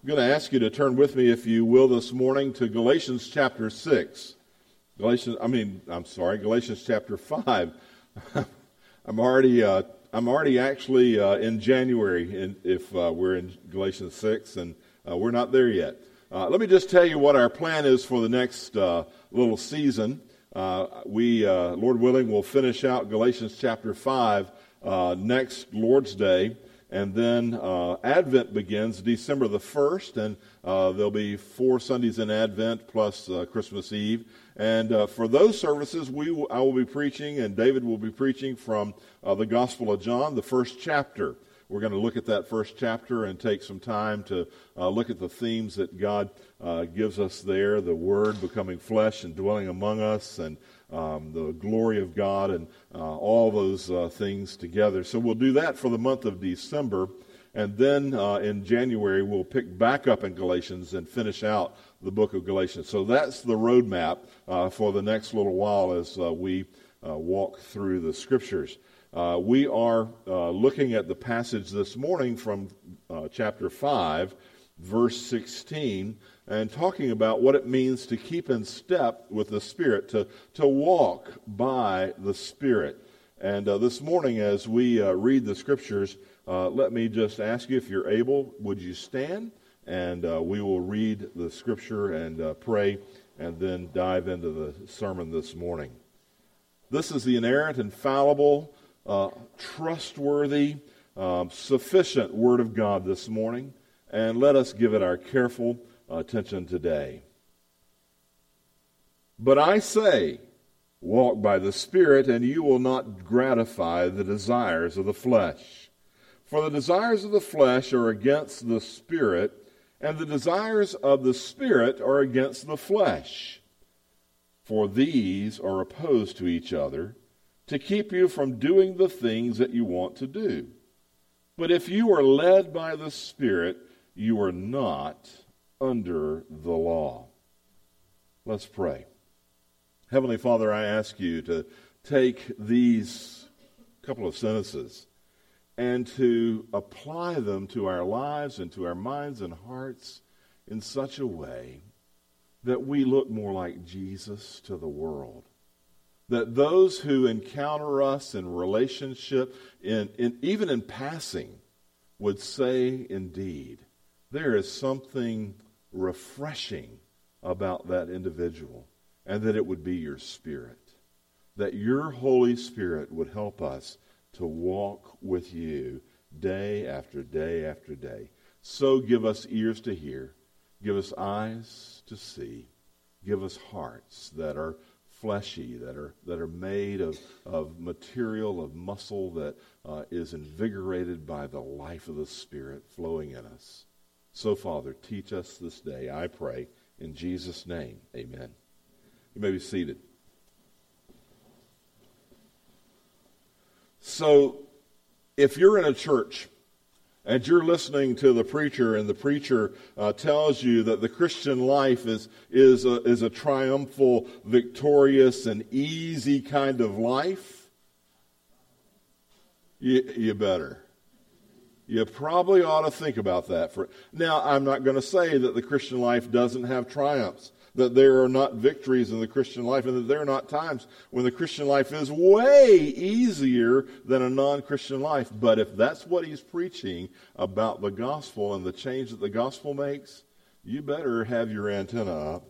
I'm going to ask you to turn with me, if you will, this morning to Galatians chapter 6. Galatians chapter 5. I'm already in January, if we're in Galatians 6, and we're not there yet. Let me just tell you what our plan is for the next little season. We Lord willing, will finish out Galatians chapter 5 next Lord's Day, and then Advent begins December the 1st, and there'll be 4 Sundays in Advent plus Christmas Eve. And for those services, I will be preaching, and David will be preaching from the Gospel of John, the first chapter. We're going to look at that first chapter and take some time to look at the themes that God gives us there, the Word becoming flesh and dwelling among us, and the glory of God, and all those things together. So we'll do that for the month of December, and then in January we'll pick back up in Galatians and finish out the book of Galatians. So that's the roadmap for the next little while as we walk through the Scriptures. We are looking at the passage this morning from chapter 5, verse 16, and talking about what it means to keep in step with the Spirit, to walk by the Spirit. And this morning as we read the Scriptures, let me just ask you, if you're able, would you stand? And we will read the Scripture and pray, and then dive into the sermon this morning. This is the inerrant, infallible, trustworthy, sufficient Word of God this morning, and let us give it our careful attention today. But I say, walk by the Spirit, and you will not gratify the desires of the flesh. For the desires of the flesh are against the Spirit, and the desires of the Spirit are against the flesh. For these are opposed to each other, to keep you from doing the things that you want to do. But if you are led by the Spirit, you are not under the law. Let's pray. Heavenly Father, I ask you to take these couple of sentences and to apply them to our lives and to our minds and hearts in such a way that we look more like Jesus to the world. That those who encounter us in relationship, even in passing, would say, indeed, there is something refreshing about that individual, and that it would be your Spirit. That your Holy Spirit would help us to walk with you day after day after day. So give us ears to hear, give us eyes to see, give us hearts that are fleshy, that are made of material, of muscle that is invigorated by the life of the Spirit flowing in us. So, Father, teach us this day, I pray, in Jesus' name, amen. You may be seated. So, if you're in a church and you're listening to the preacher, and the preacher tells you that the Christian life is a triumphal, victorious, and easy kind of life, you better. You probably ought to think about that. Now, I'm not going to say that the Christian life doesn't have triumphs, that there are not victories in the Christian life, and that there are not times when the Christian life is way easier than a non-Christian life. But if that's what he's preaching about the gospel and the change that the gospel makes, you better have your antenna up.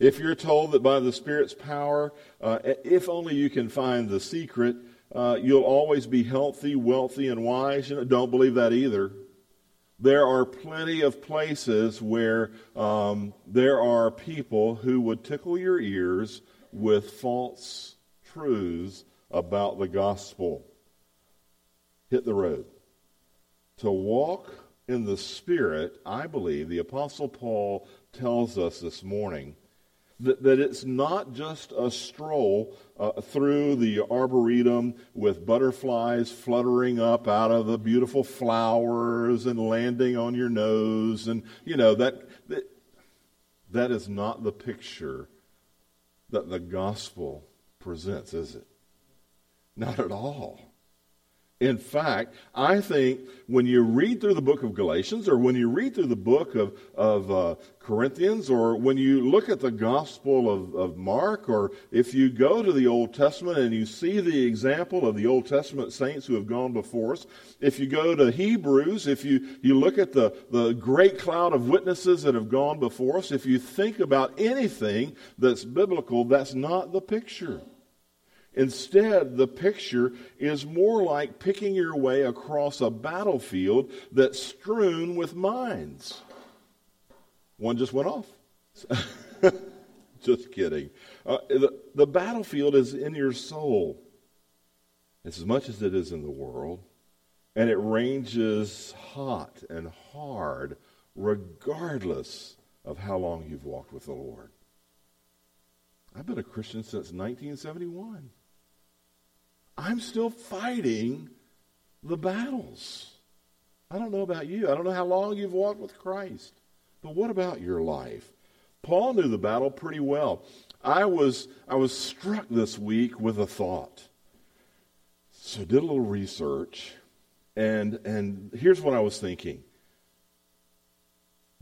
If you're told that by the Spirit's power, if only you can find the secret, you'll always be healthy, wealthy, and wise, don't believe that either. There are plenty of places where there are people who would tickle your ears with false truths about the gospel. Hit the road. To walk in the Spirit, I believe, the Apostle Paul tells us this morning that it's not just a stroll through the arboretum with butterflies fluttering up out of the beautiful flowers and landing on your nose, and that is not the picture that the gospel presents, is it? Not at all. In fact, I think when you read through the book of Galatians, or when you read through the book of Corinthians, or when you look at the Gospel of Mark, or if you go to the Old Testament and you see the example of the Old Testament saints who have gone before us, if you go to Hebrews, if you look at the great cloud of witnesses that have gone before us, if you think about anything that's biblical, that's not the picture. Instead, the picture is more like picking your way across a battlefield that's strewn with mines. One just went off. Just kidding. The battlefield is in your soul as much as it is in the world, and it ranges hot and hard regardless of how long you've walked with the Lord. I've been a Christian since 1971. I'm still fighting the battles. I don't know about you. I don't know how long you've walked with Christ. But what about your life? Paul knew the battle pretty well. I was struck this week with a thought. So I did a little research, and here's what I was thinking.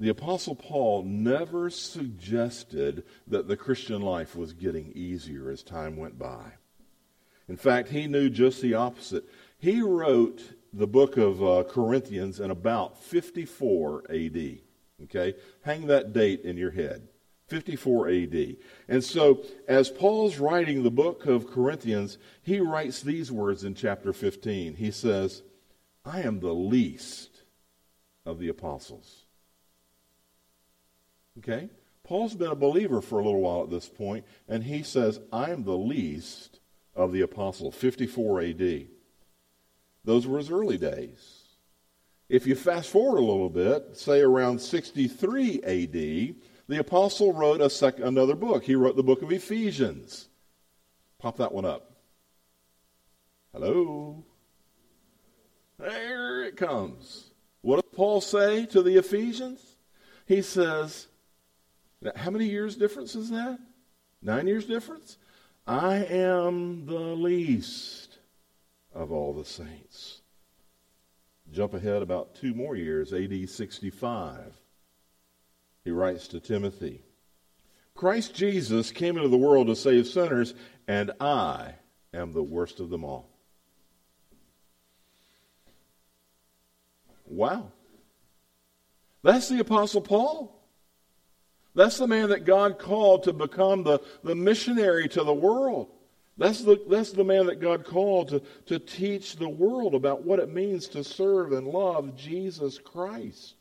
The Apostle Paul never suggested that the Christian life was getting easier as time went by. In fact, he knew just the opposite. He wrote the book of Corinthians in about 54 AD. Okay? Hang that date in your head. 54 AD. And so, as Paul's writing the book of Corinthians, he writes these words in chapter 15. He says, "I am the least of the apostles." Okay? Paul's been a believer for a little while at this point, and he says, "I am the least of the apostles," 54 AD. Those were his early days. If you fast forward a little bit, say around 63 AD, the apostle wrote another book. He wrote the book of Ephesians. Pop that one up. Hello? There it comes. What does Paul say to the Ephesians? He says, now, how many years difference is that? 9 years difference? I am the least of all the saints. Jump ahead about 2 more years, AD 65. He writes to Timothy, "Christ Jesus came into the world to save sinners, and I am the worst of them all." Wow. That's the Apostle Paul. That's the man that God called to become the missionary to the world. That's the man that God called to teach the world about what it means to serve and love Jesus Christ.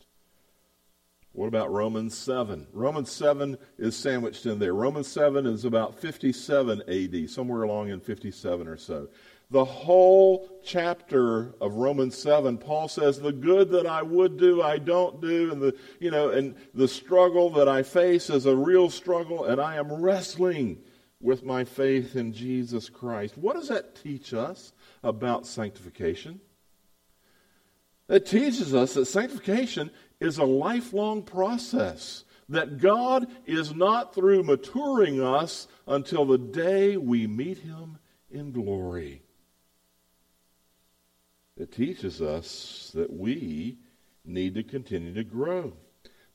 What about Romans 7? Romans 7 is sandwiched in there. Romans 7 is about 57 AD, somewhere along in 57 or so. The whole chapter of Romans 7, Paul says, "The good that I would do, I don't do, and the struggle that I face is a real struggle, and I am wrestling with my faith in Jesus Christ." What does that teach us about sanctification? It teaches us that sanctification is a lifelong process, that God is not through maturing us until the day we meet Him in glory. It teaches us that we need to continue to grow.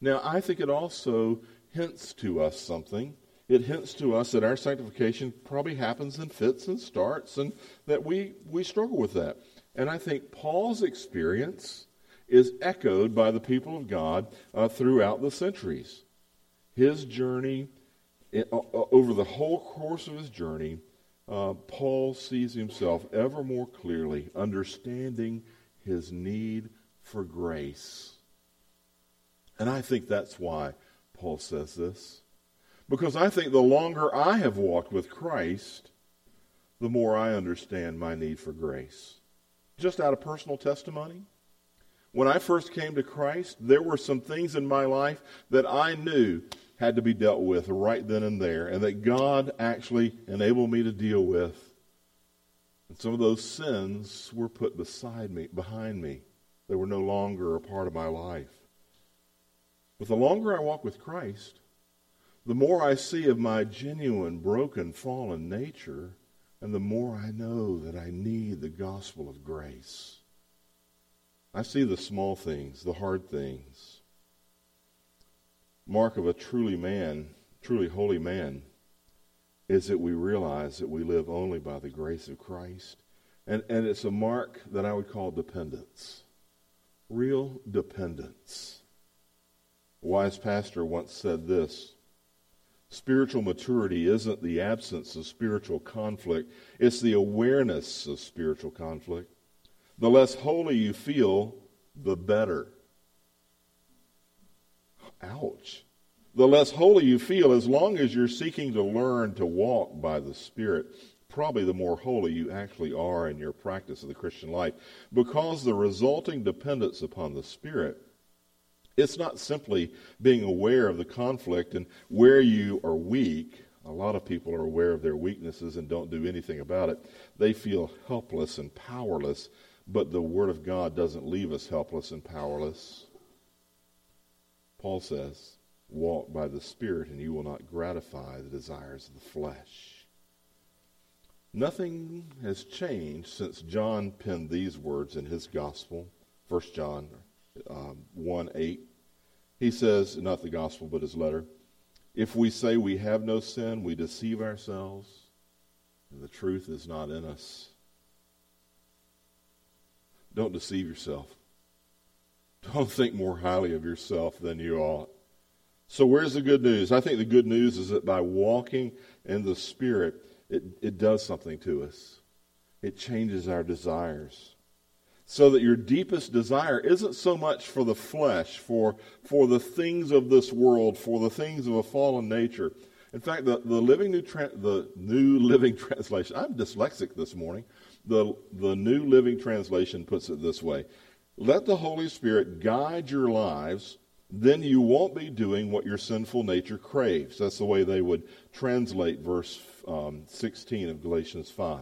Now, I think it also hints to us something. It hints to us that our sanctification probably happens in fits and starts, and that we struggle with that. And I think Paul's experience is echoed by the people of God throughout the centuries. His journey, over the whole course of his journey, Paul sees himself ever more clearly, understanding his need for grace. And I think that's why Paul says this. Because I think the longer I have walked with Christ, the more I understand my need for grace. Just out of personal testimony, when I first came to Christ, there were some things in my life that I knew had to be dealt with right then and there, and that God actually enabled me to deal with. And some of those sins were put behind me. They were no longer a part of my life. But the longer I walk with Christ, the more I see of my genuine, broken, fallen nature, and the more I know that I need the gospel of grace. I see the small things, the hard things. Mark of a truly holy man is that we realize that we live only by the grace of Christ. And it's a mark that I would call dependence. Real dependence. A wise pastor once said this: spiritual maturity isn't the absence of spiritual conflict, it's the awareness of spiritual conflict. The less holy you feel, the better. Ouch. The less holy you feel, as long as you're seeking to learn to walk by the Spirit, probably the more holy you actually are in your practice of the Christian life, because the resulting dependence upon the Spirit, it's not simply being aware of the conflict and where you are weak. A lot of people are aware of their weaknesses and don't do anything about it. They feel helpless and powerless, but the Word of God doesn't leave us helpless and powerless. Paul says, walk by the Spirit and you will not gratify the desires of the flesh. Nothing has changed since John penned these words in his gospel, First John 1:8. He says, not the gospel but his letter, if we say we have no sin, we deceive ourselves, and the truth is not in us. Don't deceive yourself. Don't think more highly of yourself than you ought. So where's the good news? I think the good news is that by walking in the Spirit, it does something to us. It changes our desires. So that your deepest desire isn't so much for the flesh, for the things of this world, for the things of a fallen nature. In fact, the New Living Translation, I'm dyslexic this morning, the New Living Translation puts it this way: let the Holy Spirit guide your lives, then you won't be doing what your sinful nature craves. That's the way they would translate verse 16 of Galatians 5.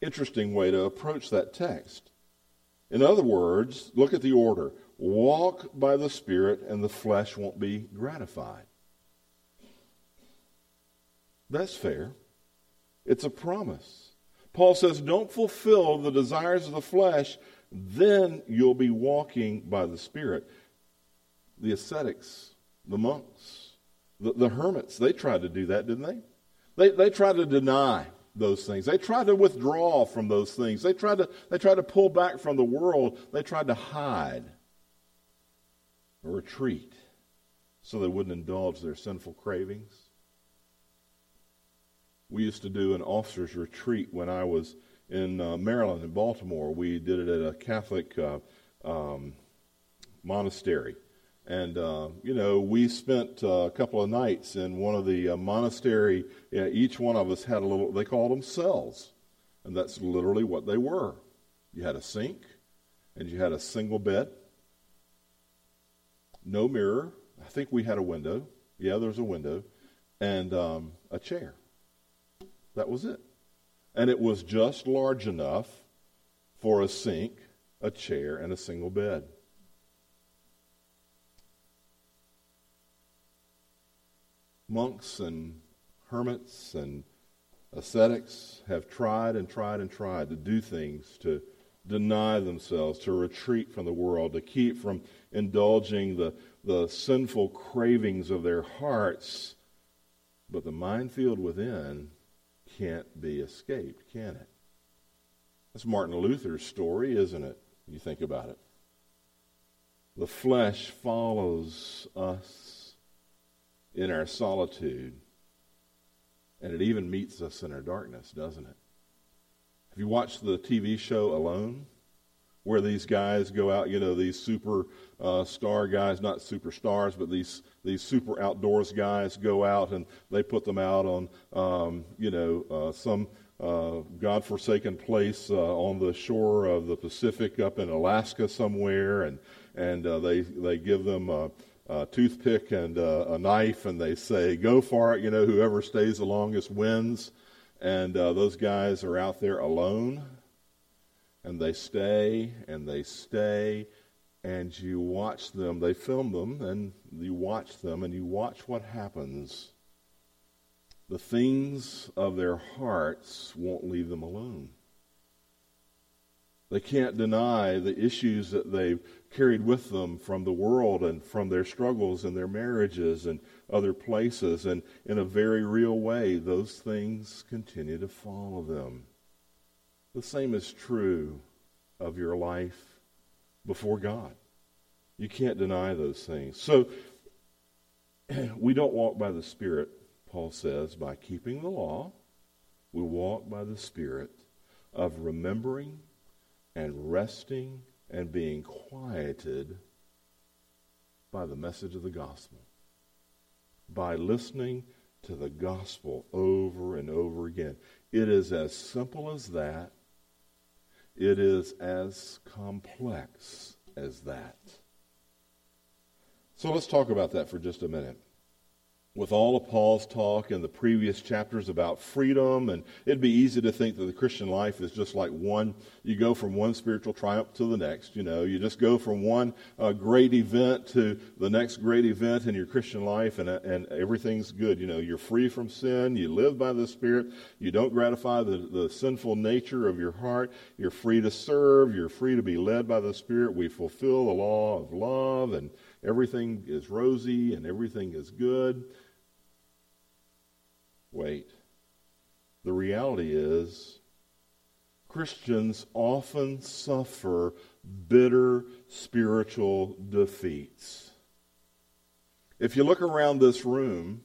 Interesting way to approach that text. In other words, look at the order. Walk by the Spirit and the flesh won't be gratified. That's fair. It's a promise. Paul says, don't fulfill the desires of the flesh, then you'll be walking by the Spirit. The ascetics, the monks, the hermits, they tried to do that, didn't they? They tried to deny those things. They tried to withdraw from those things. They tried to pull back from the world. They tried to hide or retreat so they wouldn't indulge their sinful cravings. We used to do an officer's retreat when I was in Maryland and Baltimore. We did it at a Catholic monastery. And, we spent a couple of nights in one of the monastery. Each one of us had a little, they called them cells. And that's literally what they were. You had a sink, and you had a single bed. No mirror. I think we had a window. Yeah, there was a window. And a chair. That was it. And it was just large enough for a sink, a chair, and a single bed. Monks and hermits and ascetics have tried to do things to deny themselves, to retreat from the world, to keep from indulging the sinful cravings of their hearts. But the minefield within can't be escaped, can it? That's Martin Luther's story, isn't it? You think about it. The flesh follows us in our solitude, and it even meets us in our darkness, doesn't it? Have you watched the TV show Alone, where these guys go out, these super star guys, not superstars, but these super outdoors guys go out, and they put them out on some godforsaken place on the shore of the Pacific up in Alaska somewhere, and they give them a toothpick and a knife, and they say, go for it, whoever stays the longest wins. And those guys are out there alone, and they stay, and you watch them. They film them, and you watch what happens The things of their hearts won't leave them alone. They can't deny the issues that they've carried with them from the world and from their struggles and their marriages and other places. And in a very real way, those things continue to follow them. The same is true of your life before God. You can't deny those things. So, we don't walk by the Spirit, Paul says, by keeping the law. We walk by the Spirit of remembering and resting and being quieted by the message of the gospel, by listening to the gospel over and over again. It is as simple as that. It is as complex as that. So let's talk about that for just a minute. With all of Paul's talk in the previous chapters about freedom, and it'd be easy to think that the Christian life is just like you go from one spiritual triumph to the next, you just go from one great event to the next great event in your Christian life, and everything's good. You're free from sin, you live by the Spirit, you don't gratify the sinful nature of your heart, you're free to serve, you're free to be led by the Spirit, we fulfill the law of love, and everything is rosy and everything is good. Wait. The reality is, Christians often suffer bitter spiritual defeats. If you look around this room,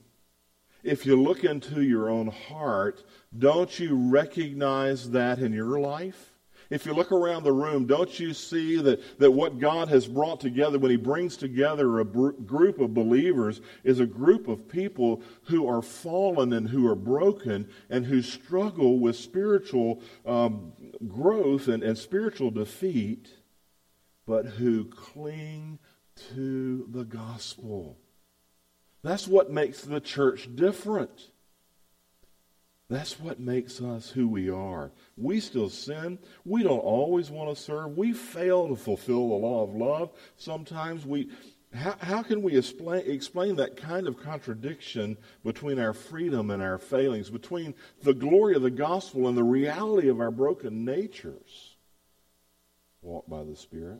if you look into your own heart, don't you recognize that in your life? If you look around the room, don't you see that what God has brought together, when he brings together a group of believers, is a group of people who are fallen and who are broken and who struggle with spiritual growth and spiritual defeat, but who cling to the gospel? That's what makes the church different. That's what makes us who we are. We still sin. We don't always want to serve. We fail to fulfill the law of love. Sometimes we... How can we explain that kind of contradiction between our freedom and our failings, between the glory of the gospel and the reality of our broken natures? Walk by the Spirit.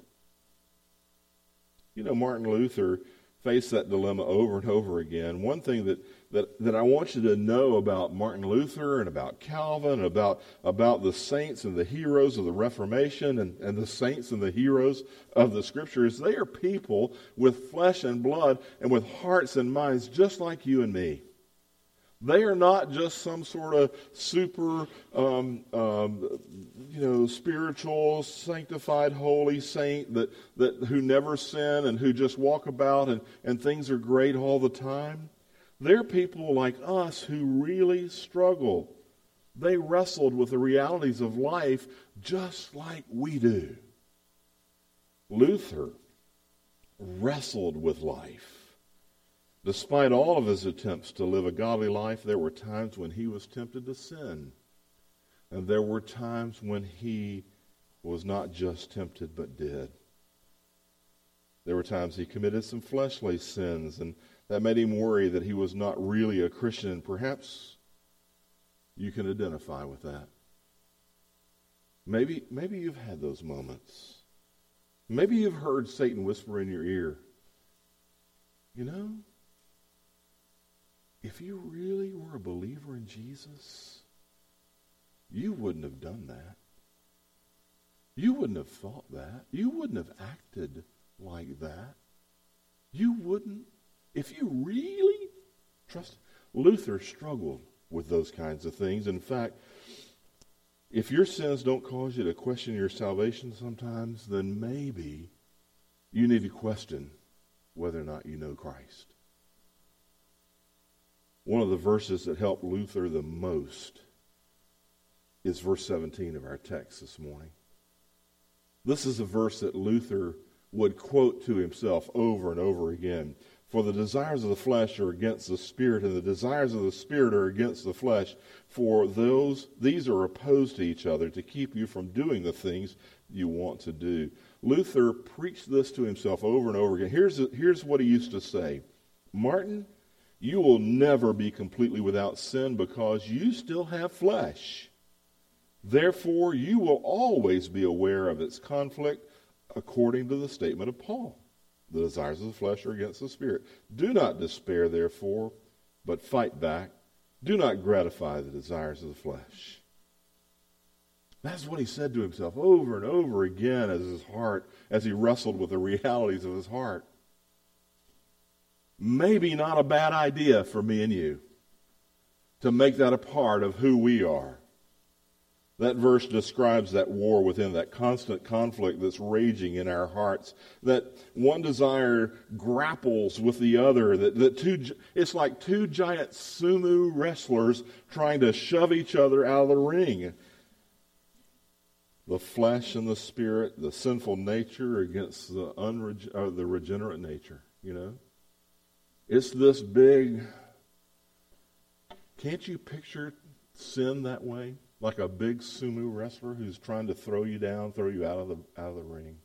Martin Luther faced that dilemma over and over again. One thing that I want you to know about Martin Luther and about Calvin, and about the saints and the heroes of the Reformation and the saints and the heroes of the Scriptures, they are people with flesh and blood and with hearts and minds just like you and me. They are not just some sort of super, spiritual, sanctified, holy saint that who never sin and who just walk about and things are great all the time. They're people like us who really struggle. They wrestled with the realities of life just like we do. Luther wrestled with life. Despite all of his attempts to live a godly life, there were times when he was tempted to sin. And there were times when he was not just tempted, but did. There were times he committed some fleshly sins, and that made him worry that he was not really a Christian. Perhaps you can identify with that. Maybe you've had those moments. Maybe you've heard Satan whisper in your ear, if you really were a believer in Jesus, you wouldn't have done that. You wouldn't have thought that. You wouldn't have acted like that. You wouldn't. If you really trust, Luther struggled with those kinds of things. In fact, if your sins don't cause you to question your salvation sometimes, then maybe you need to question whether or not you know Christ. One of the verses that helped Luther the most is verse 17 of our text this morning. This is a verse that Luther would quote to himself over and over again. For the desires of the flesh are against the Spirit, and the desires of the Spirit are against the flesh. For these are opposed to each other to keep you from doing the things you want to do. Luther preached this to himself over and over again. Here's what he used to say. Martin, you will never be completely without sin because you still have flesh. Therefore, you will always be aware of its conflict according to the statement of Paul. The desires of the flesh are against the spirit. Do not despair, therefore, but fight back. Do not gratify the desires of the flesh. That's what he said to himself over and over again as he wrestled with the realities of his heart. Maybe not a bad idea for me and you to make that a part of who we are. That verse describes that war within, that constant conflict that's raging in our hearts, that one desire grapples with the other, it's like two giant sumo wrestlers trying to shove each other out of the ring. The flesh and the spirit, the sinful nature against the regenerate nature, you know. It's this big, can't you picture sin that way? Like a big sumo wrestler who's trying to throw you down, throw you out of the ring.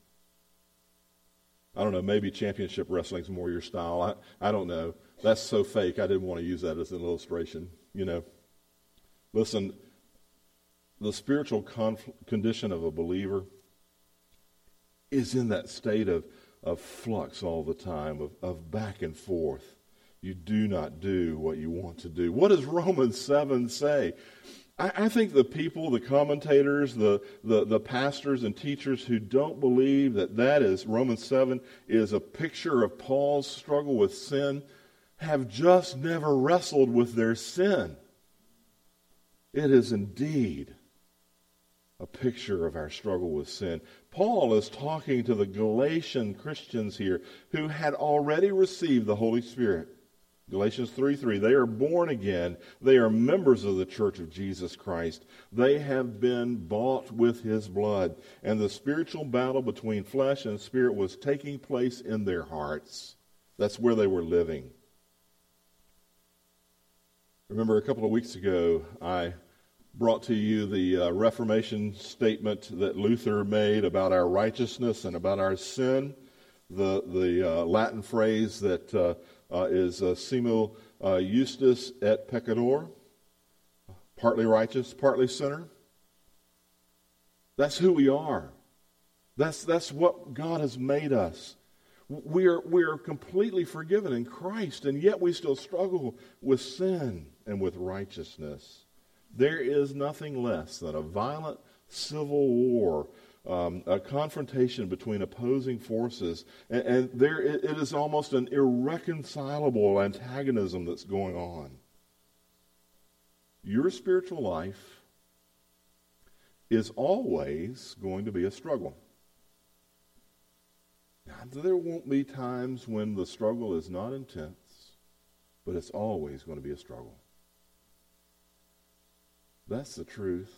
I don't know, maybe championship wrestling's more your style. I don't know. That's so fake, I didn't want to use that as an illustration, you know. Listen, the spiritual condition of a believer is in that state of flux all the time, of back and forth. You do not do what you want to do. What does Romans 7 say? I think the people, the commentators, the pastors and teachers who don't believe that is Romans 7 is a picture of Paul's struggle with sin have just never wrestled with their sin. It is indeed a picture of our struggle with sin. Paul is talking to the Galatian Christians here who had already received the Holy Spirit. Galatians 3:3, they are born again. They are members of the church of Jesus Christ. They have been bought with his blood. And the spiritual battle between flesh and spirit was taking place in their hearts. That's where they were living. Remember a couple of weeks ago, I brought to you the Reformation statement that Luther made about our righteousness and about our sin. The Latin phrase that... is simul justus et peccator, partly righteous, partly sinner. That's who we are. That's what God has made us. We are completely forgiven in Christ, and yet we still struggle with sin and with righteousness. There is nothing less than a violent civil war, a confrontation between opposing forces, and there it is almost an irreconcilable antagonism that's going on. Your spiritual life is always going to be a struggle. Now, there won't be times when the struggle is not intense, but it's always going to be a struggle. That's the truth.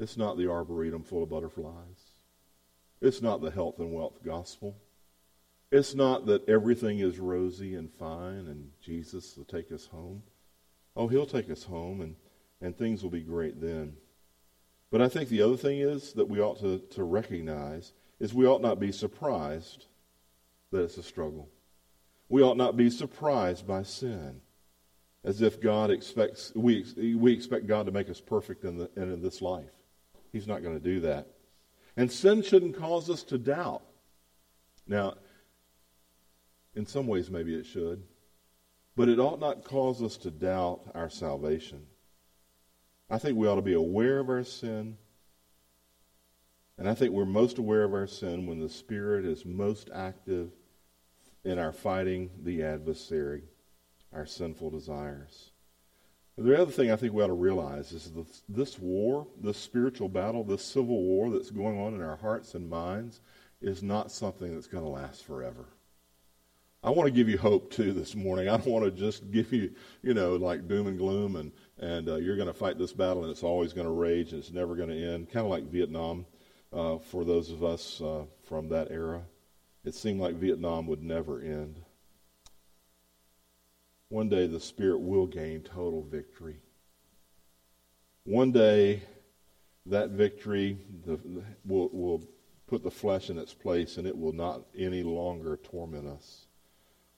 It's not the arboretum full of butterflies. It's not the health and wealth gospel. It's not that everything is rosy and fine and Jesus will take us home. Oh, he'll take us home and things will be great then. But I think the other thing is that we ought to recognize is we ought not be surprised that it's a struggle. We ought not be surprised by sin. As if God expects, we expect God to make us perfect in this life. He's not going to do that. And sin shouldn't cause us to doubt. Now, in some ways maybe it should, but it ought not cause us to doubt our salvation. I think we ought to be aware of our sin, and I think we're most aware of our sin when the Spirit is most active in our fighting the adversary, our sinful desires. The other thing I think we ought to realize is this war, this spiritual battle, this civil war that's going on in our hearts and minds is not something that's going to last forever. I want to give you hope, too, this morning. I don't want to just give you, like doom and gloom and you're going to fight this battle and it's always going to rage and it's never going to end, kind of like Vietnam for those of us from that era. It seemed like Vietnam would never end. One day the Spirit will gain total victory. One day that victory will put the flesh in its place and it will not any longer torment us.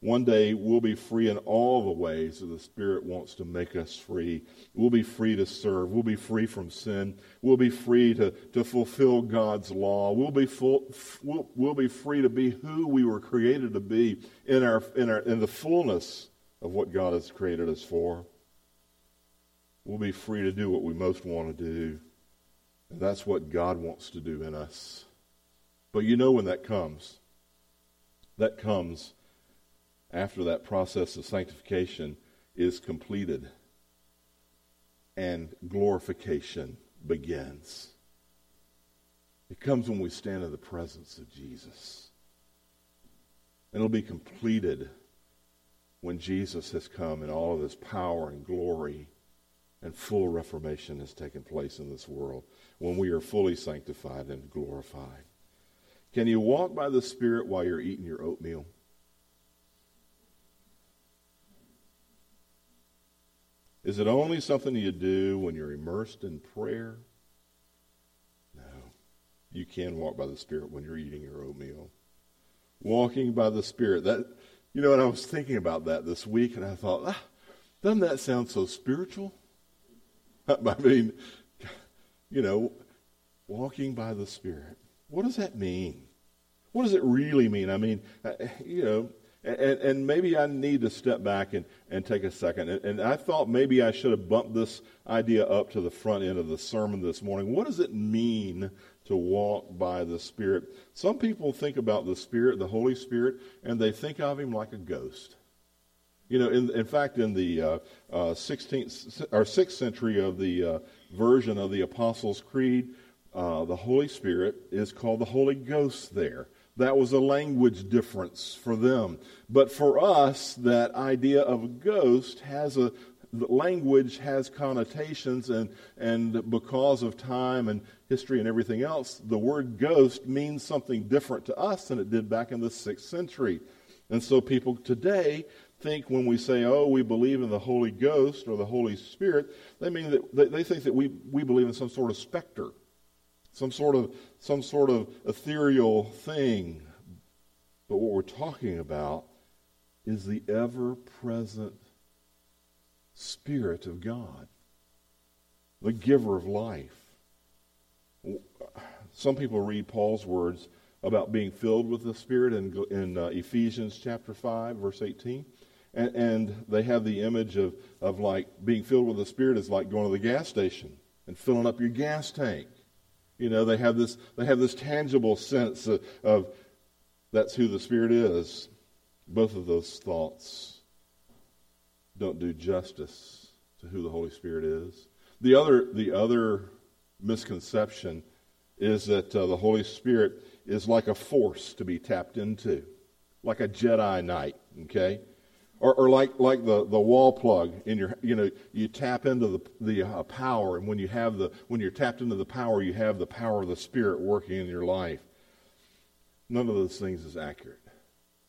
One day we'll be free in all the ways that the Spirit wants to make us free. We'll be free to serve. We'll be free from sin. We'll be free to fulfill God's law. We'll be free to be who we were created to be in the fullness of what God has created us for. We'll be free to do what we most want to do. And that's what God wants to do in us. But you know when that comes after that process of sanctification is completed and glorification begins. It comes when we stand in the presence of Jesus. And it'll be completed when Jesus has come and all of his power and glory and full reformation has taken place in this world, when we are fully sanctified and glorified. Can you walk by the Spirit while you're eating your oatmeal? Is it only something you do when you're immersed in prayer? No. You can walk by the Spirit when you're eating your oatmeal. Walking by the Spirit. That, you know, and I was thinking about that this week, and I thought, doesn't that sound so spiritual? I mean, you know, walking by the Spirit. What does that mean? What does it really mean? I mean, you know, and maybe I need to step back and take a second. And I thought maybe I should have bumped this idea up to the front end of the sermon this morning. What does it mean to walk by the Spirit? Some people think about the Spirit, the Holy Spirit, and they think of him like a ghost. You know, in fact, in the 6th century of the version of the Apostles' Creed, the Holy Spirit is called the Holy Ghost there. That was a language difference for them. But for us, that idea of a ghost has the language has connotations, and because of time and history and everything else, the word ghost means something different to us than it did back in the 6th century. And so people today think when we say, oh, we believe in the Holy Ghost or the Holy Spirit, they mean that they think that we believe in some sort of specter. Some sort of ethereal thing. But what we're talking about is the ever-present Spirit of God, the giver of life. Some people read Paul's words about being filled with the Spirit in Ephesians chapter 5, verse 18. And they have the image of like being filled with the Spirit is like going to the gas station and filling up your gas tank. You know, they have this tangible sense of that's who the Spirit is. Both of those thoughts don't do justice to who the Holy Spirit is. The other misconception is that the Holy Spirit is like a force to be tapped into, like a Jedi Knight, okay? Or like the wall plug in your, you know, you tap into the power, and when you're tapped into the power, you have the power of the Spirit working in your life. None of those things is accurate.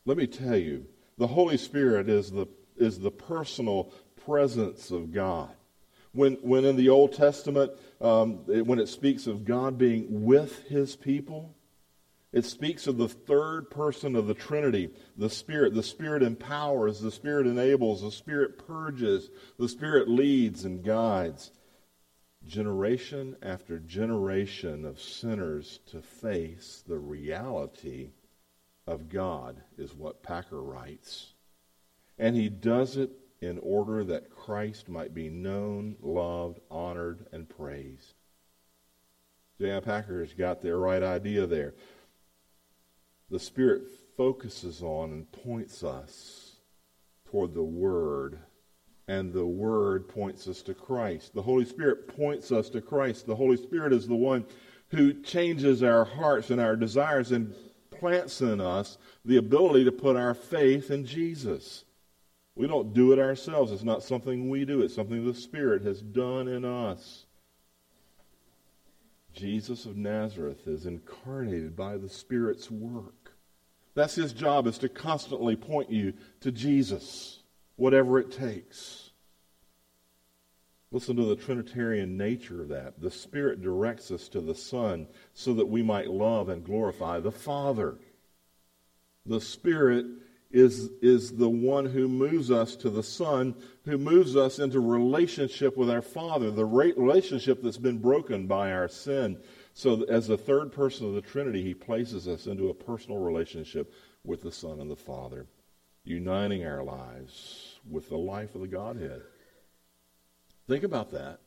Let me tell you, the Holy Spirit is the personal presence of God. When in the Old Testament, when it speaks of God being with His people, it speaks of the third person of the Trinity, the Spirit. The Spirit empowers, the Spirit enables, the Spirit purges, the Spirit leads and guides. Generation after generation of sinners to face the reality of God is what Packer writes. And he does it in order that Christ might be known, loved, honored, and praised. J.I. Packer has got the right idea there. The Spirit focuses on and points us toward the Word, and the Word points us to Christ. The Holy Spirit points us to Christ. The Holy Spirit is the one who changes our hearts and our desires and plants in us the ability to put our faith in Jesus. We don't do it ourselves. It's not something we do. It's something the Spirit has done in us. Jesus of Nazareth is incarnated by the Spirit's work. That's his job, is to constantly point you to Jesus, whatever it takes. Listen to the Trinitarian nature of that. The Spirit directs us to the Son so that we might love and glorify the Father. The Spirit is the one who moves us to the Son, who moves us into relationship with our Father, the relationship that's been broken by our sin. So as the third person of the Trinity, he places us into a personal relationship with the Son and the Father, uniting our lives with the life of the Godhead. Think about that.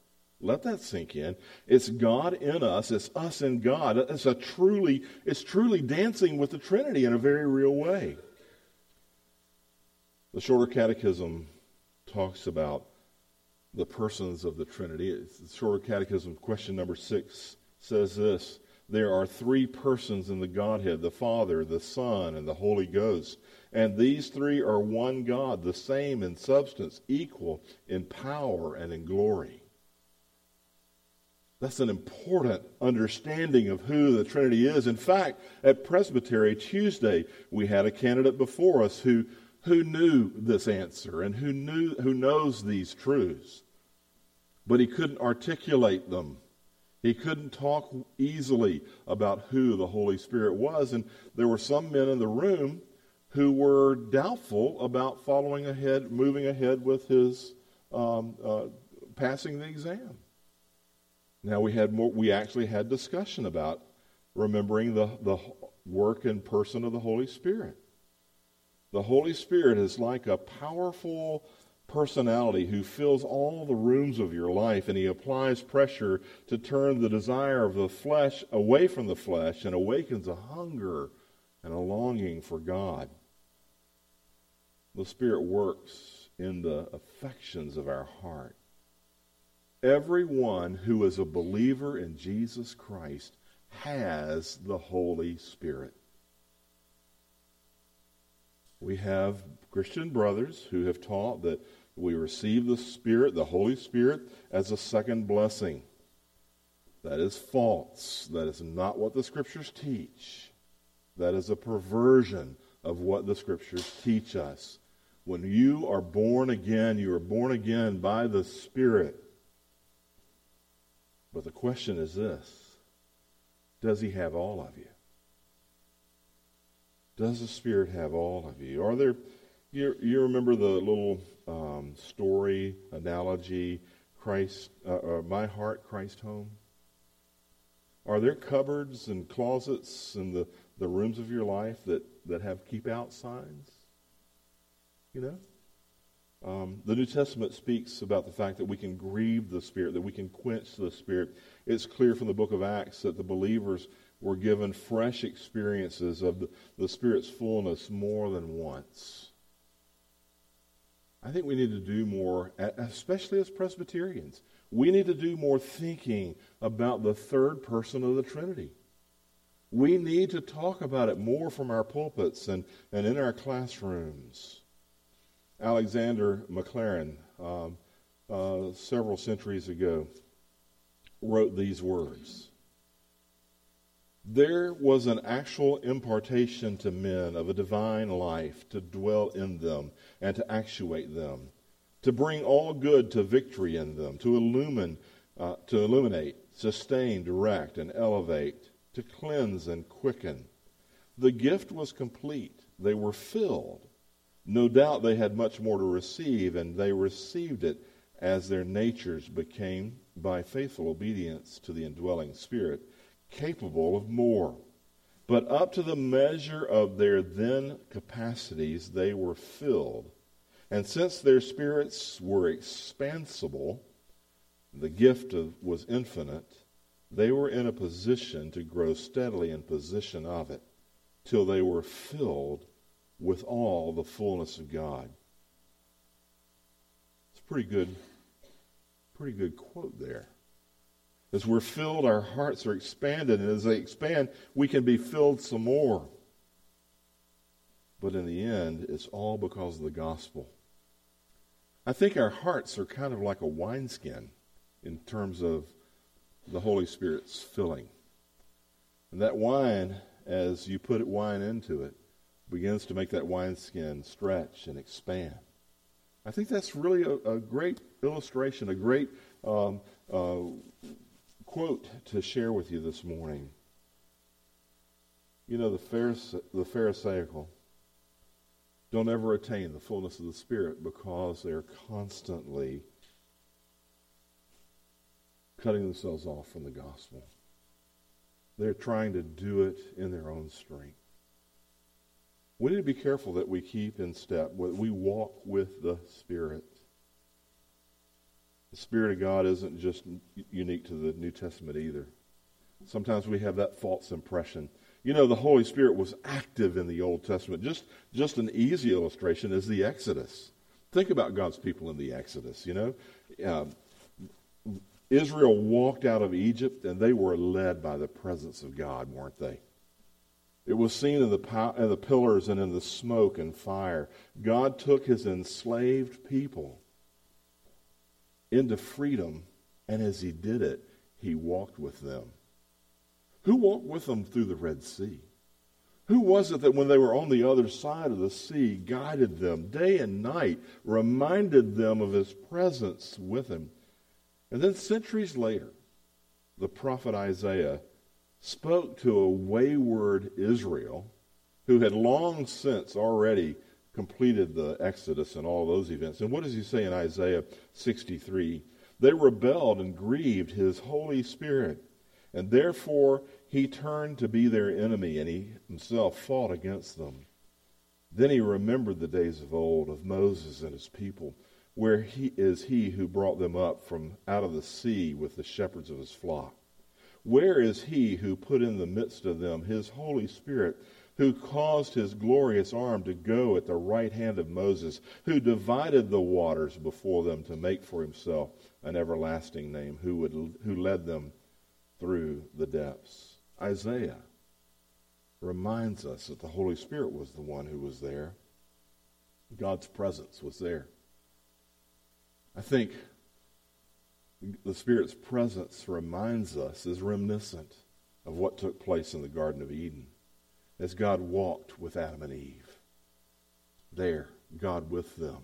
Let that sink in. It's God in us. It's us in God. It's truly dancing with the Trinity in a very real way. The Shorter Catechism talks about the persons of the Trinity. It's the Shorter Catechism, question number 6, says this: there are three persons in the Godhead, the Father, the Son, and the Holy Ghost. And these three are one God, the same in substance, equal in power and in glory. That's an important understanding of who the Trinity is. In fact, at Presbytery Tuesday, we had a candidate before us who knew this answer and who knows these truths. But he couldn't articulate them. He couldn't talk easily about who the Holy Spirit was. And there were some men in the room who were doubtful about moving ahead with his passing the exam. Now we actually had discussion about remembering the work and person of the Holy Spirit. The Holy Spirit is like a powerful personality who fills all the rooms of your life, and he applies pressure to turn the desire of the flesh away from the flesh and awakens a hunger and a longing for God. The Spirit works in the affections of our heart. Everyone who is a believer in Jesus Christ has the Holy Spirit. We have Christian brothers who have taught that we receive the Spirit, the Holy Spirit, as a second blessing. That is false. That is not what the Scriptures teach. That is a perversion of what the Scriptures teach us. When you are born again by the Spirit. But the question is this: does he have all of you? Does the Spirit have all of you? Are there? You remember the little story analogy, Christ, my heart, Christ home. Are there cupboards and closets in the rooms of your life that have keep out signs? You know? The New Testament speaks about the fact that we can grieve the Spirit, that we can quench the Spirit. It's clear from the book of Acts that the believers were given fresh experiences of the Spirit's fullness more than once. I think we need to do more, especially as Presbyterians. We need to do more thinking about the third person of the Trinity. We need to talk about it more from our pulpits and in our classrooms. Alexander McLaren, several centuries ago, wrote these words: there was an actual impartation to men of a divine life to dwell in them and to actuate them, to bring all good to victory in them, to illuminate, sustain, direct, and elevate, to cleanse and quicken. The gift was complete. They were filled. No doubt they had much more to receive, and they received it as their natures became, by faithful obedience to the indwelling Spirit, capable of more. But up to the measure of their then capacities, they were filled. And since their spirits were expansible, the gift was infinite, they were in a position to grow steadily in possession of it, till they were filled with all the fullness of God. It's a pretty good quote there. As we're filled, our hearts are expanded, and as they expand, we can be filled some more. But in the end, it's all because of the gospel. I think our hearts are kind of like a wineskin in terms of the Holy Spirit's filling. And that wine, as you put wine into it, begins to make that wineskin stretch and expand. I think that's really a great illustration, a great quote to share with you this morning. You know, the Pharisaical don't ever attain the fullness of the Spirit because they're constantly cutting themselves off from the gospel. They're trying to do it in their own strength. We need to be careful that we keep in step, that we walk with the Spirit. The Spirit of God isn't just unique to the New Testament either. Sometimes we have that false impression. You know, the Holy Spirit was active in the Old Testament. Just an easy illustration is the Exodus. Think about God's people in the Exodus, you know. Israel walked out of Egypt, and they were led by the presence of God, weren't they? It was seen in the pillars and in the smoke and fire. God took his enslaved people into freedom, and as he did it, he walked with them. Who walked with them through the Red Sea? Who was it that when they were on the other side of the sea, guided them day and night, reminded them of his presence with him? And then centuries later, the prophet Isaiah spoke to a wayward Israel who had long since already completed the Exodus and all those events. And what does he say in Isaiah 63? They rebelled and grieved his Holy Spirit, and therefore he turned to be their enemy, and he himself fought against them. Then he remembered the days of old of Moses and his people, where he who brought them up from out of the sea with the shepherds of his flock. Where is he who put in the midst of them his Holy Spirit, who caused his glorious arm to go at the right hand of Moses, who divided the waters before them to make for himself an everlasting name, who led them through the depths? Isaiah reminds us that the Holy Spirit was the one who was there. God's presence was there. I think the Spirit's presence reminds us, is reminiscent of what took place in the Garden of Eden as God walked with Adam and Eve. There, God with them.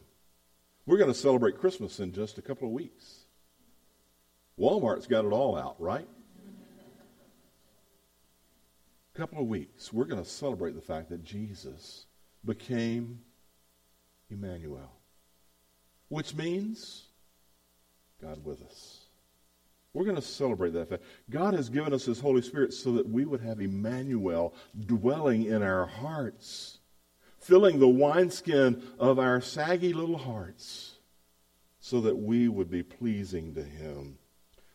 We're going to celebrate Christmas in just a couple of weeks. Walmart's got it all out, right? A couple of weeks. We're going to celebrate the fact that Jesus became Emmanuel, which means God with us. We're going to celebrate that fact. God has given us his Holy Spirit so that we would have Emmanuel dwelling in our hearts, filling the wineskin of our saggy little hearts so that we would be pleasing to him.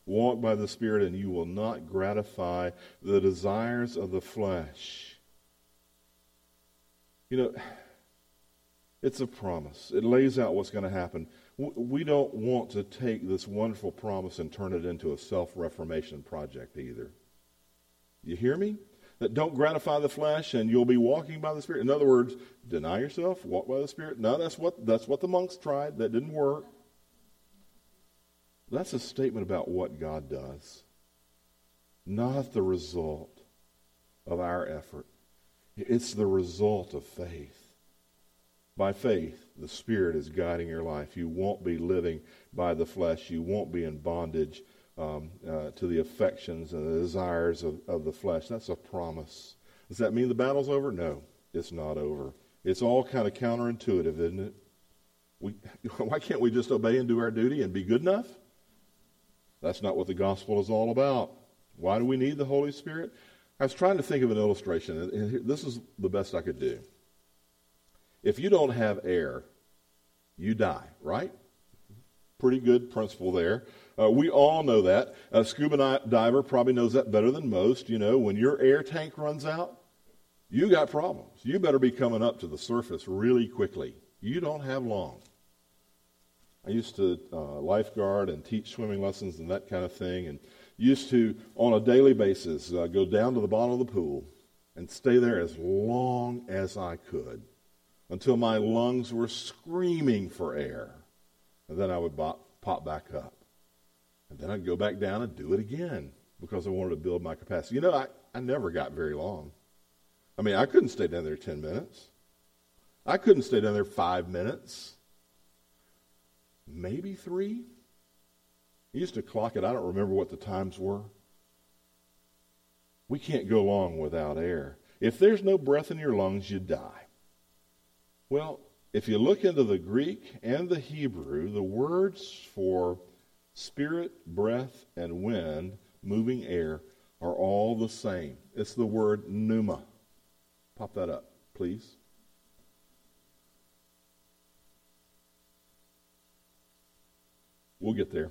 Walk by the Spirit and you will not gratify the desires of the flesh. You know, it's a promise. It lays out what's going to happen. We don't want to take this wonderful promise and turn it into a self-reformation project either. You hear me? That don't gratify the flesh and you'll be walking by the Spirit. In other words, deny yourself, walk by the Spirit. No, that's what the monks tried. That didn't work. That's a statement about what God does, not the result of our effort. It's the result of faith. By faith, the Spirit is guiding your life. You won't be living by the flesh. You won't be in bondage to the affections and the desires of the flesh. That's a promise. Does that mean the battle's over? No, it's not over. It's all kind of counterintuitive, isn't it? Why can't we just obey and do our duty and be good enough? That's not what the gospel is all about. Why do we need the Holy Spirit? I was trying to think of an illustration, and this is the best I could do. If you don't have air, you die, right? Pretty good principle there. We all know that. A scuba diver probably knows that better than most. You know, when your air tank runs out, you got problems. You better be coming up to the surface really quickly. You don't have long. I used to lifeguard and teach swimming lessons and that kind of thing, and used to, on a daily basis, go down to the bottom of the pool and stay there as long as I could, until my lungs were screaming for air. And then I would pop back up. And then I'd go back down and do it again because I wanted to build my capacity. You know, I never got very long. I mean, I couldn't stay down there 10 minutes. I couldn't stay down there 5 minutes. Maybe 3. I used to clock it. I don't remember what the times were. We can't go long without air. If there's no breath in your lungs, you die. Well, if you look into the Greek and the Hebrew, the words for spirit, breath, and wind, moving air, are all the same. It's the word pneuma. Pop that up, please. We'll get there.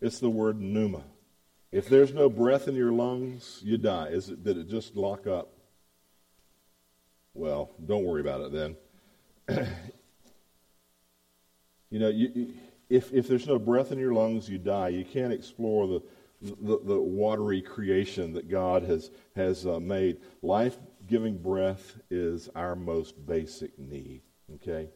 It's the word pneuma. If there's no breath in your lungs, you die. Did it just lock up? Well, don't worry about it then. If there's no breath in your lungs, you die. You can't explore the watery creation that God has made. Life-giving breath is our most basic need. Okay,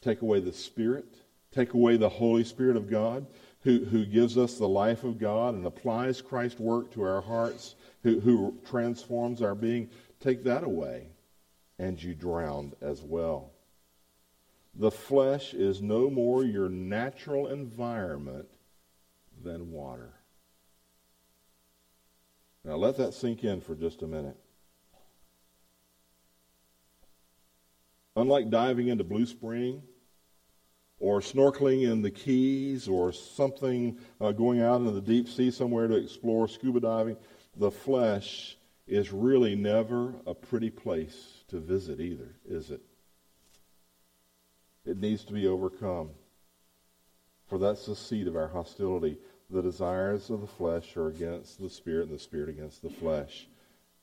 take away the Spirit, take away the Holy Spirit of God, who gives us the life of God and applies Christ's work to our hearts, who transforms our being. Take that away, and you drowned as well. The flesh is no more your natural environment than water. Now let that sink in for just a minute. Unlike diving into Blue Spring or snorkeling in the Keys or something, going out into the deep sea somewhere to explore scuba diving, the flesh is really never a pretty place to visit either, is it? It needs to be overcome. For that's the seat of our hostility. The desires of the flesh are against the Spirit, and the Spirit against the flesh.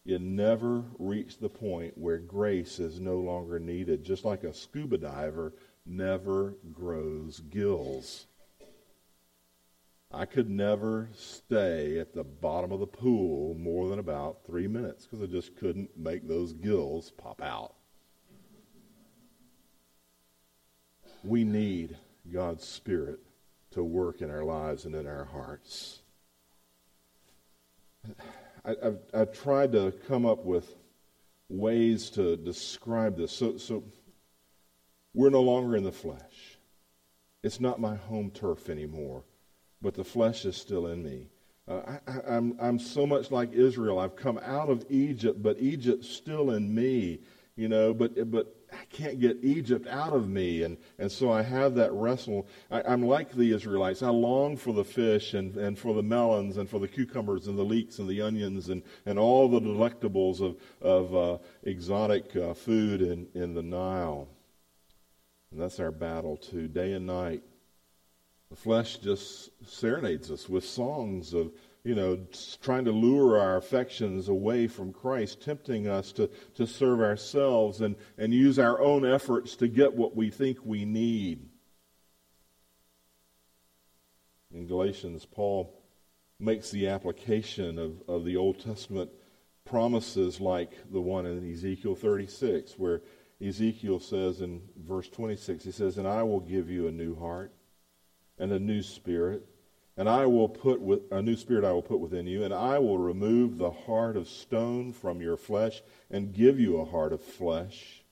You never reach the point where grace is no longer needed. Just like a scuba diver never grows gills. I could never stay at the bottom of the pool more than about 3 minutes because I just couldn't make those gills pop out. We need God's Spirit to work in our lives and in our hearts. I've tried to come up with ways to describe this. So we're no longer in the flesh. It's not my home turf anymore, but the flesh is still in me. I'm so much like Israel. I've come out of Egypt, but Egypt's still in me. You know, but I can't get Egypt out of me, and so I have that wrestle. I'm like the Israelites. I long for the fish and for the melons and for the cucumbers and the leeks and the onions and all the delectables of exotic food in the Nile. And that's our battle too, day and night. The flesh just serenades us with songs of, trying to lure our affections away from Christ, tempting us to serve ourselves and use our own efforts to get what we think we need. In Galatians, Paul makes the application of the Old Testament promises like the one in Ezekiel 36, where Ezekiel says in verse 26, he says, "And I will give you a new heart and a new spirit, and I will put with a new spirit I will put within you, and I will remove the heart of stone from your flesh and give you a heart of flesh.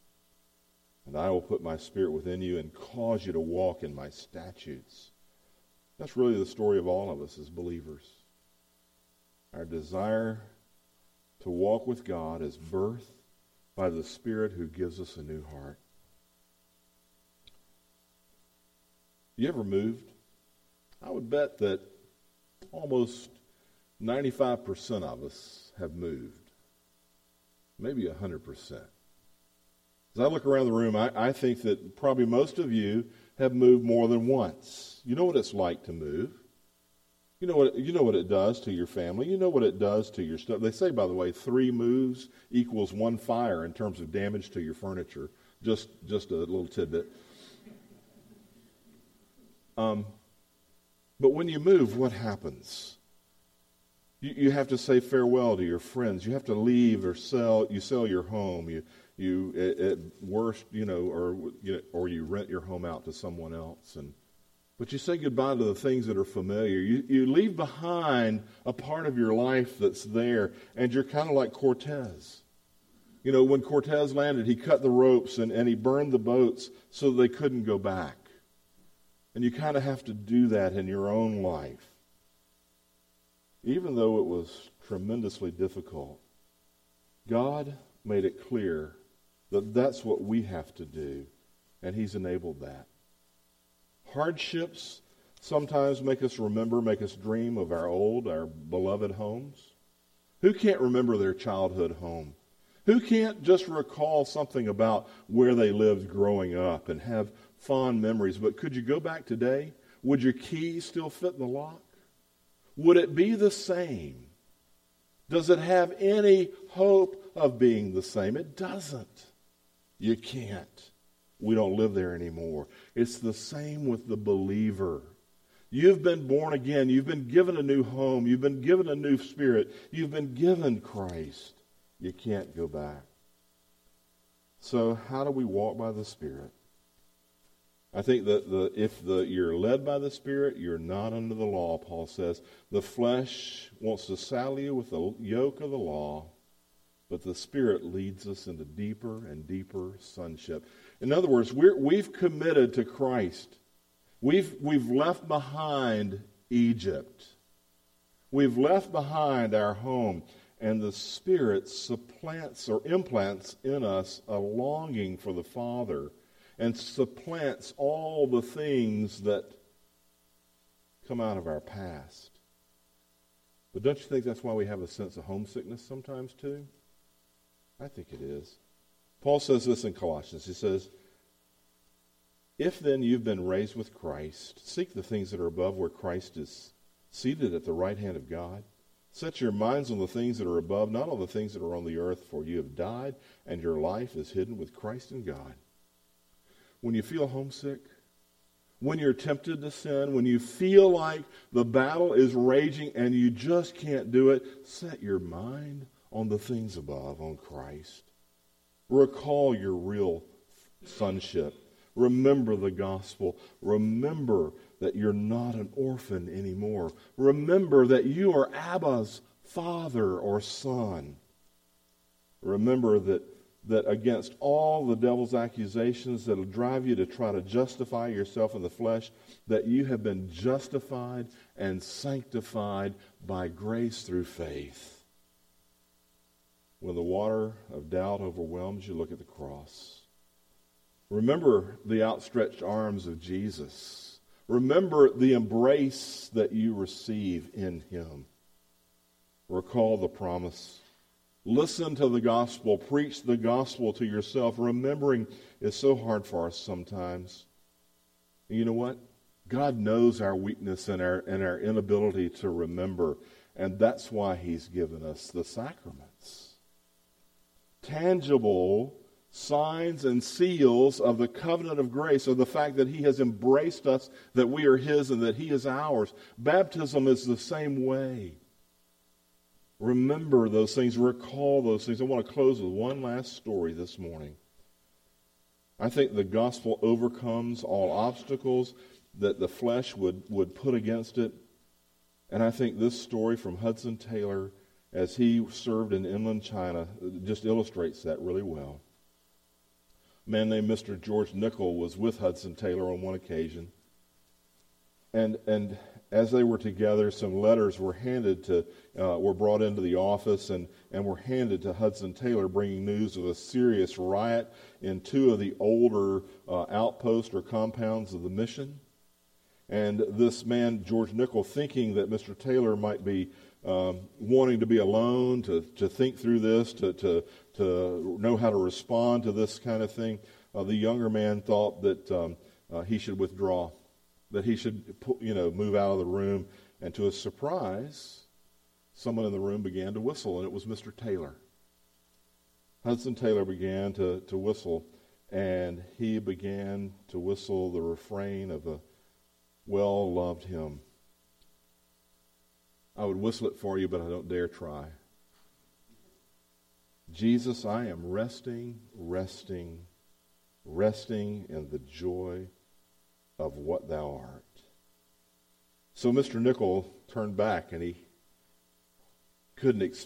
And I will put my spirit within you and cause you to walk in my statutes." That's really the story of all of us as believers. Our desire to walk with God is birthed by the Spirit who gives us a new heart. You ever moved? I would bet that almost 95% of us have moved, maybe 100%. As I look around the room, I think that probably most of you have moved more than once. You know what it's like to move. You know what it does to your family. You know what it does to your stuff. They say, by the way, 3 moves equals 1 fire in terms of damage to your furniture. Just a little tidbit. But when you move, what happens? You have to say farewell to your friends. You have to leave or sell. You sell your home. You at worst, or you rent your home out to someone else. But you say goodbye to the things that are familiar. You leave behind a part of your life that's there, and you're kind of like Cortez. When Cortez landed, he cut the ropes and he burned the boats so they couldn't go back. And you kind of have to do that in your own life. Even though it was tremendously difficult, God made it clear That's what we have to do, and he's enabled that. Hardships sometimes make us remember, make us dream of our beloved homes. Who can't remember their childhood home? Who can't just recall something about where they lived growing up and have fond memories? But could you go back today? Would your key still fit in the lock? Would it be the same? Does it have any hope of being the same? It doesn't. You can't. We don't live there anymore. It's the same with the believer. You've been born again. You've been given a new home. You've been given a new spirit. You've been given Christ. You can't go back. So how do we walk by the Spirit? I think that you're led by the Spirit, you're not under the law, Paul says. The flesh wants to saddle you with the yoke of the law, but the Spirit leads us into deeper and deeper sonship. In other words, we've committed to Christ. We've left behind Egypt. We've left behind our home, and the Spirit supplants or implants in us a longing for the Father and supplants all the things that come out of our past. But don't you think that's why we have a sense of homesickness sometimes too? I think it is. Paul says this in Colossians. He says, "If then you've been raised with Christ, seek the things that are above where Christ is seated at the right hand of God. Set your minds on the things that are above, not on the things that are on the earth, for you have died, and your life is hidden with Christ in God." When you feel homesick, when you're tempted to sin, when you feel like the battle is raging and you just can't do it, set your mind on the things above, on Christ. Recall your real sonship. Remember the gospel. Remember that you're not an orphan anymore. Remember that you are Abba's father or son. Remember that against all the devil's accusations that will drive you to try to justify yourself in the flesh, that you have been justified and sanctified by grace through faith. When the water of doubt overwhelms you, look at the cross. Remember the outstretched arms of Jesus. Remember the embrace that you receive in him. Recall the promise. Listen to the gospel. Preach the gospel to yourself. Remembering is so hard for us sometimes. And you know what? God knows our weakness and our inability to remember. And that's why he's given us the sacraments. Tangible signs and seals of the covenant of grace, of the fact that he has embraced us, that we are his and that he is ours. Baptism is the same way. Remember those things. Recall those things. I want to close with one last story this morning. I think the gospel overcomes all obstacles that the flesh would put against it. And I think this story from Hudson Taylor, as he served in inland China, just illustrates that really well. A man named Mr. George Nichol was with Hudson Taylor on one occasion. And as they were together, some letters were were brought into the office and were handed to Hudson Taylor, bringing news of a serious riot in two of the older outposts or compounds of the mission. And this man, George Nichol, thinking that Mr. Taylor might be wanting to be alone, to think through this, to know how to respond to this kind of thing, the younger man thought that he should withdraw, that he should, move out of the room. And to his surprise, someone in the room began to whistle, and it was Mr. Taylor. Hudson Taylor began to whistle, and he began to whistle the refrain of a well-loved hymn. I would whistle it for you, but I don't dare try. Jesus, I am resting, resting, resting in the joy of what thou art. So Mr. Nichol turned back, and he couldn't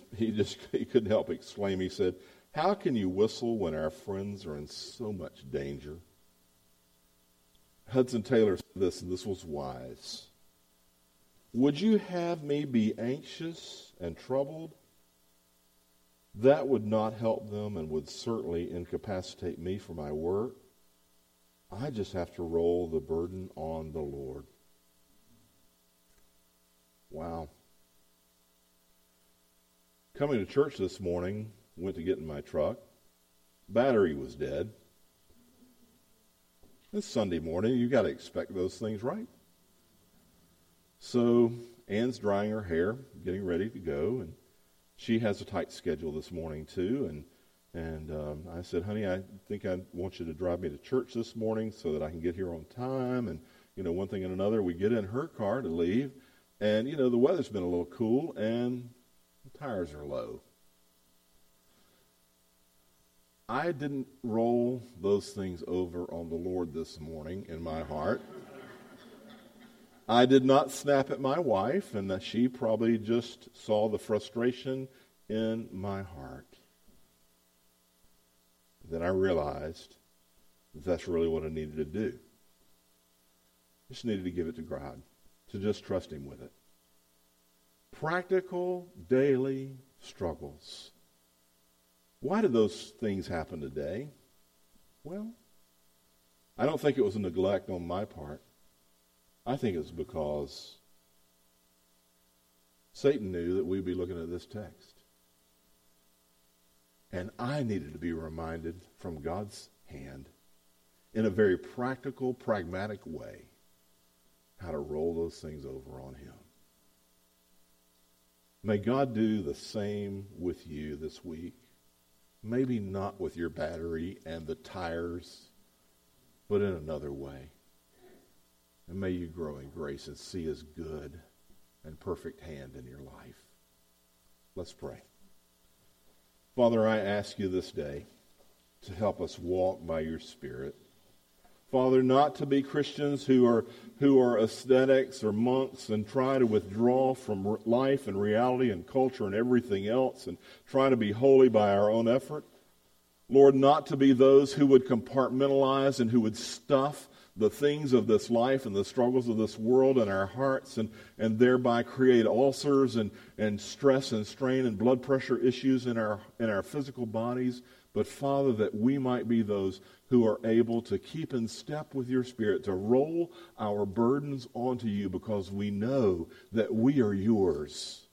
help exclaim. He said, "How can you whistle when our friends are in so much danger?" Hudson Taylor said this, and this was wise. "Would you have me be anxious and troubled? that would not help them and would certainly incapacitate me for my work. I just have to roll the burden on the Lord. Wow. Coming to church this morning, went to get in my truck. Battery was dead. It's Sunday morning. You've got to expect those things, right? So Ann's drying her hair, getting ready to go, and she has a tight schedule this morning too. And I said, honey, I think I want you to drive me to church this morning so that I can get here on time. And, you know, one thing and another, we get in her car to leave. And, you know, the weather's been a little cool and the tires are low. I didn't roll those things over on the Lord this morning in my heart. I did not snap at my wife, and she probably just saw the frustration in my heart. Then I realized that's really what I needed to do. I just needed to give it to God, to just trust Him with it. Practical daily struggles. Why did those things happen today? Well, I don't think it was a neglect on my part. I think it was because Satan knew that we'd be looking at this text. And I needed to be reminded from God's hand in a very practical, pragmatic way how to roll those things over on Him. May God do the same with you this week. Maybe not with your battery and the tires, but in another way. And may you grow in grace and see His good and perfect hand in your life. Let's pray. Father, I ask you this day to help us walk by your Spirit. Father, not to be Christians who are ascetics or monks and try to withdraw from life and reality and culture and everything else and try to be holy by our own effort. Lord, not to be those who would compartmentalize and who would stuff the things of this life and the struggles of this world in our hearts and thereby create ulcers and stress and strain and blood pressure issues in our physical bodies. But Father, that we might be those who are able to keep in step with your Spirit, to roll our burdens onto you because we know that we are yours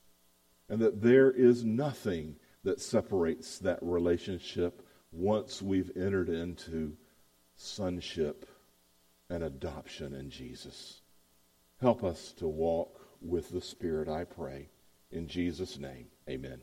and that there is nothing that separates that relationship once we've entered into sonship and adoption in Jesus. Help us to walk with the Spirit, I pray. In Jesus' name, amen.